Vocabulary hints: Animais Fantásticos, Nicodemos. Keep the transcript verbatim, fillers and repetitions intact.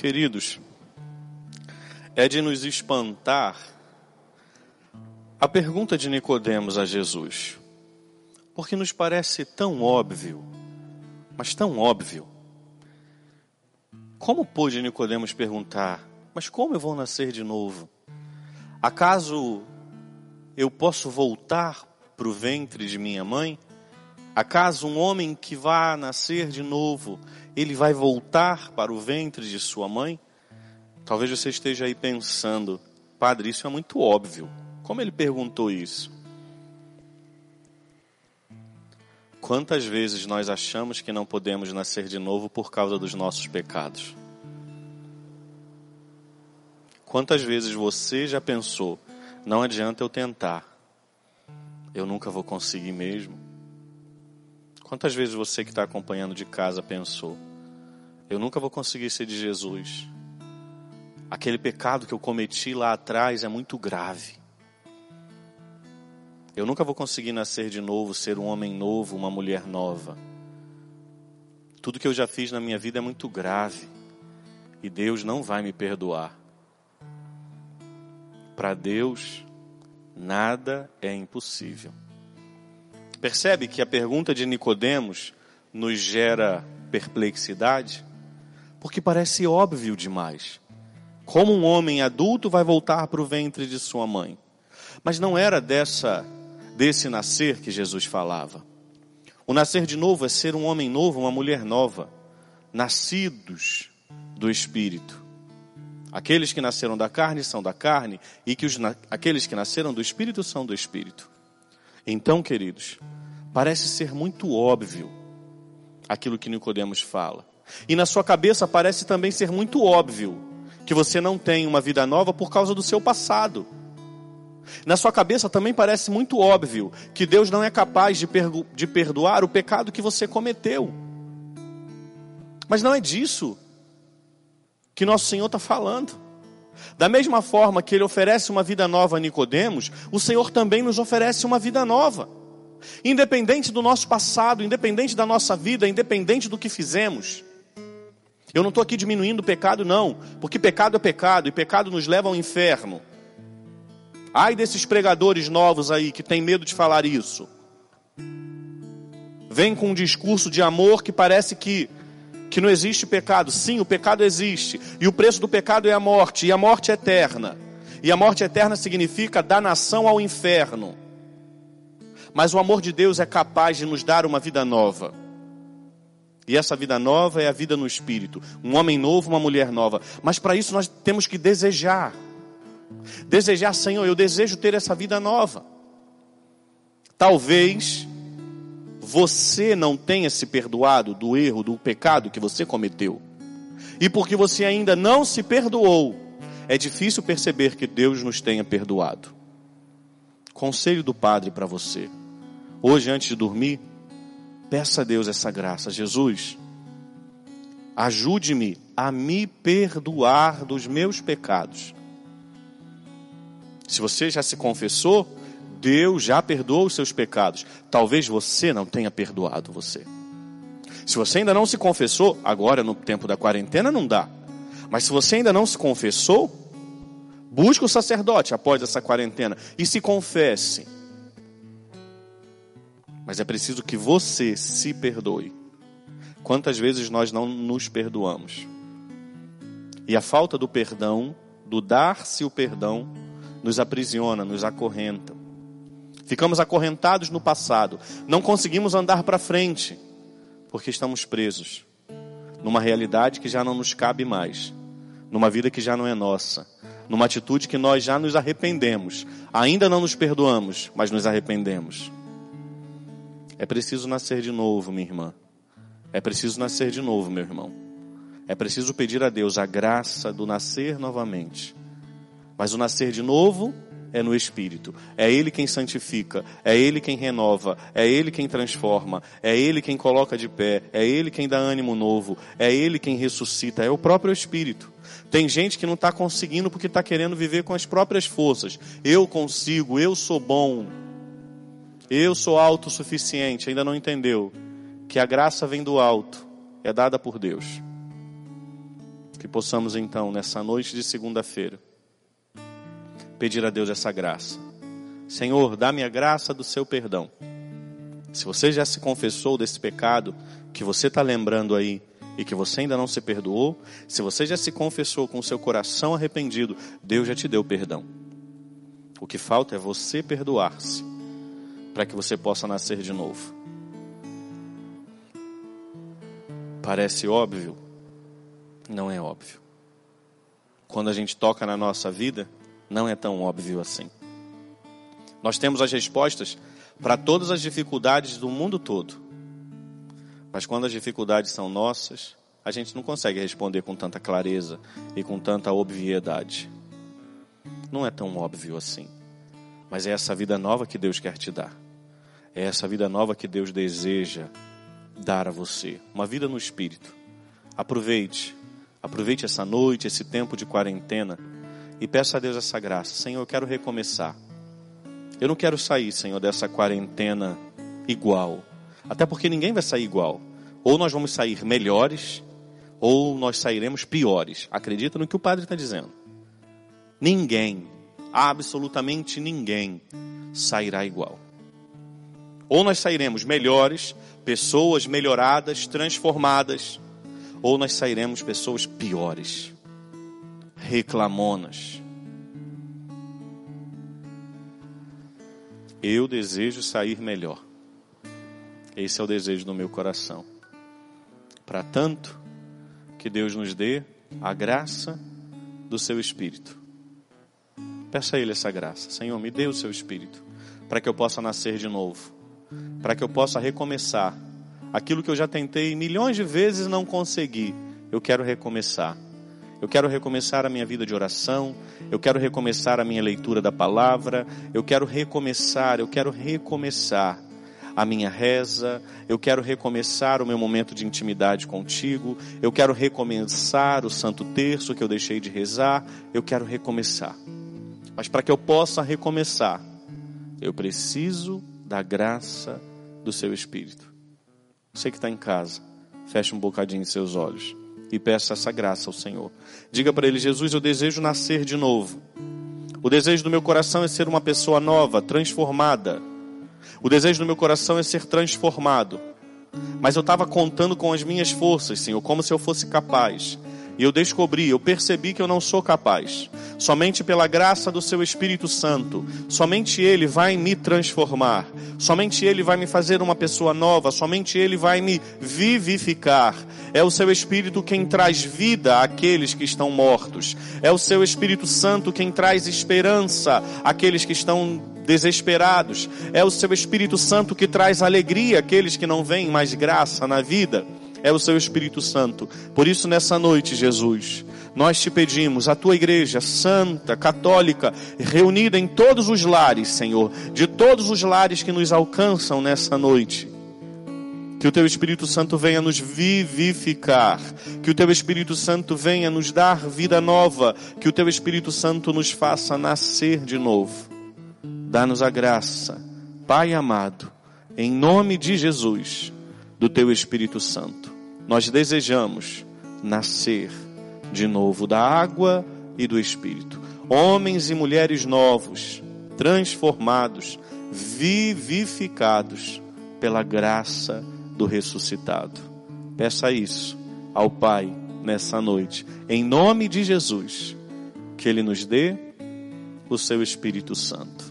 Queridos, é de nos espantar a pergunta de Nicodemos a Jesus, porque nos parece tão óbvio, mas tão óbvio. Como pôde Nicodemos perguntar, mas como eu vou nascer de novo? Acaso eu posso voltar para o ventre de minha mãe? Acaso um homem que vá nascer de novo, ele vai voltar para o ventre de sua mãe? Talvez você esteja aí pensando, padre, isso é muito óbvio. Como ele perguntou isso? Quantas vezes nós achamos que não podemos nascer de novo por causa dos nossos pecados? Quantas vezes você já pensou, não adianta eu tentar, eu nunca vou conseguir mesmo? Quantas vezes você que está acompanhando de casa pensou, eu nunca vou conseguir ser de Jesus. Aquele pecado que eu cometi lá atrás é muito grave. Eu nunca vou conseguir nascer de novo, ser um homem novo, uma mulher nova. Tudo que eu já fiz na minha vida é muito grave. E Deus não vai me perdoar. Para Deus, nada é impossível. Percebe que a pergunta de Nicodemos nos gera perplexidade? Porque parece óbvio demais. Como um homem adulto vai voltar para o ventre de sua mãe? Mas não era dessa, desse nascer que Jesus falava. O nascer de novo é ser um homem novo, uma mulher nova, nascidos do Espírito. Aqueles que nasceram da carne são da carne, e que os, aqueles que nasceram do Espírito são do Espírito. Então, queridos, parece ser muito óbvio aquilo que Nicodemos fala. E na sua cabeça parece também ser muito óbvio que você não tem uma vida nova por causa do seu passado. Na sua cabeça também parece muito óbvio que Deus não é capaz de, perdo- de perdoar o pecado que você cometeu. Mas não é disso que nosso Senhor está falando. Da mesma forma que Ele oferece uma vida nova a Nicodemos, o Senhor também nos oferece uma vida nova. Independente do nosso passado, independente da nossa vida, independente do que fizemos. Eu não estou aqui diminuindo o pecado, não. Porque pecado é pecado, e pecado nos leva ao inferno. Ai desses pregadores novos aí, que tem medo de falar isso. Vem com um discurso de amor que parece que... que não existe pecado. Sim, o pecado existe. E o preço do pecado é a morte. E a morte é eterna. E a morte eterna significa danação ao inferno. Mas o amor de Deus é capaz de nos dar uma vida nova. E essa vida nova é a vida no Espírito. Um homem novo, uma mulher nova. Mas para isso nós temos que desejar. Desejar, Senhor, eu desejo ter essa vida nova. Talvez... você não tenha se perdoado do erro, do pecado que você cometeu. E porque você ainda não se perdoou, é difícil perceber que Deus nos tenha perdoado. Conselho do Padre para você. Hoje, antes de dormir, peça a Deus essa graça. Jesus, ajude-me a me perdoar dos meus pecados. Se você já se confessou, Deus já perdoou os seus pecados. Talvez você não tenha perdoado você. Se você ainda não se confessou, agora no tempo da quarentena não dá. Mas se você ainda não se confessou, busque o sacerdote após essa quarentena e se confesse. Mas é preciso que você se perdoe. Quantas vezes nós não nos perdoamos? E a falta do perdão, do dar-se o perdão, nos aprisiona, nos acorrenta. Ficamos acorrentados no passado. Não conseguimos andar para frente. Porque estamos presos. Numa realidade que já não nos cabe mais. Numa vida que já não é nossa. Numa atitude que nós já nos arrependemos. Ainda não nos perdoamos, mas nos arrependemos. É preciso nascer de novo, minha irmã. É preciso nascer de novo, meu irmão. É preciso pedir a Deus a graça do nascer novamente. Mas o nascer de novo... é no Espírito, é Ele quem santifica, é Ele quem renova, é Ele quem transforma, é Ele quem coloca de pé, é Ele quem dá ânimo novo, é Ele quem ressuscita, é o próprio Espírito. Tem gente que não está conseguindo porque está querendo viver com as próprias forças. Eu consigo, eu sou bom, eu sou autossuficiente. Ainda não entendeu que a graça vem do alto, é dada por Deus. Que possamos então, nessa noite de segunda-feira, pedir a Deus essa graça. Senhor, dá-me a graça do seu perdão. Se você já se confessou desse pecado que você está lembrando aí e que você ainda não se perdoou, se você já se confessou com o seu coração arrependido, Deus já te deu perdão. O que falta é você perdoar-se, para que você possa nascer de novo. Parece óbvio? Não é óbvio. Quando a gente toca na nossa vida, não é tão óbvio assim. Nós temos as respostas para todas as dificuldades do mundo todo. Mas quando as dificuldades são nossas, a gente não consegue responder com tanta clareza e com tanta obviedade. Não é tão óbvio assim. Mas é essa vida nova que Deus quer te dar. É essa vida nova que Deus deseja dar a você. Uma vida no Espírito. Aproveite. Aproveite essa noite, esse tempo de quarentena. E peça a Deus essa graça. Senhor, eu quero recomeçar. Eu não quero sair, Senhor, dessa quarentena igual. Até porque ninguém vai sair igual. Ou nós vamos sair melhores, ou nós sairemos piores. Acredita no que o padre está dizendo. Ninguém, absolutamente ninguém, sairá igual. Ou nós sairemos melhores, pessoas melhoradas, transformadas, ou nós sairemos pessoas piores, reclamonas. Eu desejo sair melhor. Esse é o desejo do meu coração. Para tanto, que Deus nos dê a graça do seu Espírito. Peça a Ele essa graça. Senhor, me dê o seu Espírito, para que eu possa nascer de novo, para que eu possa recomeçar. Aquilo que eu já tentei milhões de vezes e não consegui, eu quero recomeçar. Eu quero recomeçar a minha vida de oração, eu quero recomeçar a minha leitura da palavra, eu quero recomeçar, eu quero recomeçar a minha reza, eu quero recomeçar o meu momento de intimidade contigo, eu quero recomeçar o Santo Terço que eu deixei de rezar, eu quero recomeçar. Mas para que eu possa recomeçar, eu preciso da graça do seu Espírito. Você que está em casa, feche um bocadinho seus olhos e peça essa graça ao Senhor. Diga para Ele, Jesus, eu desejo nascer de novo. O desejo do meu coração é ser uma pessoa nova, transformada. O desejo do meu coração é ser transformado. Mas eu estava contando com as minhas forças, Senhor, como se eu fosse capaz. E eu descobri, eu percebi que eu não sou capaz. Somente pela graça do seu Espírito Santo, somente Ele vai me transformar. Somente Ele vai me fazer uma pessoa nova. Somente Ele vai me vivificar. É o seu Espírito quem traz vida àqueles que estão mortos. É o seu Espírito Santo quem traz esperança àqueles que estão desesperados. É o seu Espírito Santo que traz alegria àqueles que não veem mais graça na vida. É o seu Espírito Santo. Por isso, nessa noite, Jesus, nós te pedimos, a tua igreja santa, católica, reunida em todos os lares, Senhor, de todos os lares que nos alcançam nessa noite, que o teu Espírito Santo venha nos vivificar, que o teu Espírito Santo venha nos dar vida nova, que o teu Espírito Santo nos faça nascer de novo. Dá-nos a graça, Pai amado, em nome de Jesus, do teu Espírito Santo. Nós desejamos nascer de novo da água e do Espírito. Homens e mulheres novos, transformados, vivificados pela graça do ressuscitado. Peça isso ao Pai nessa noite, em nome de Jesus, que Ele nos dê o seu Espírito Santo.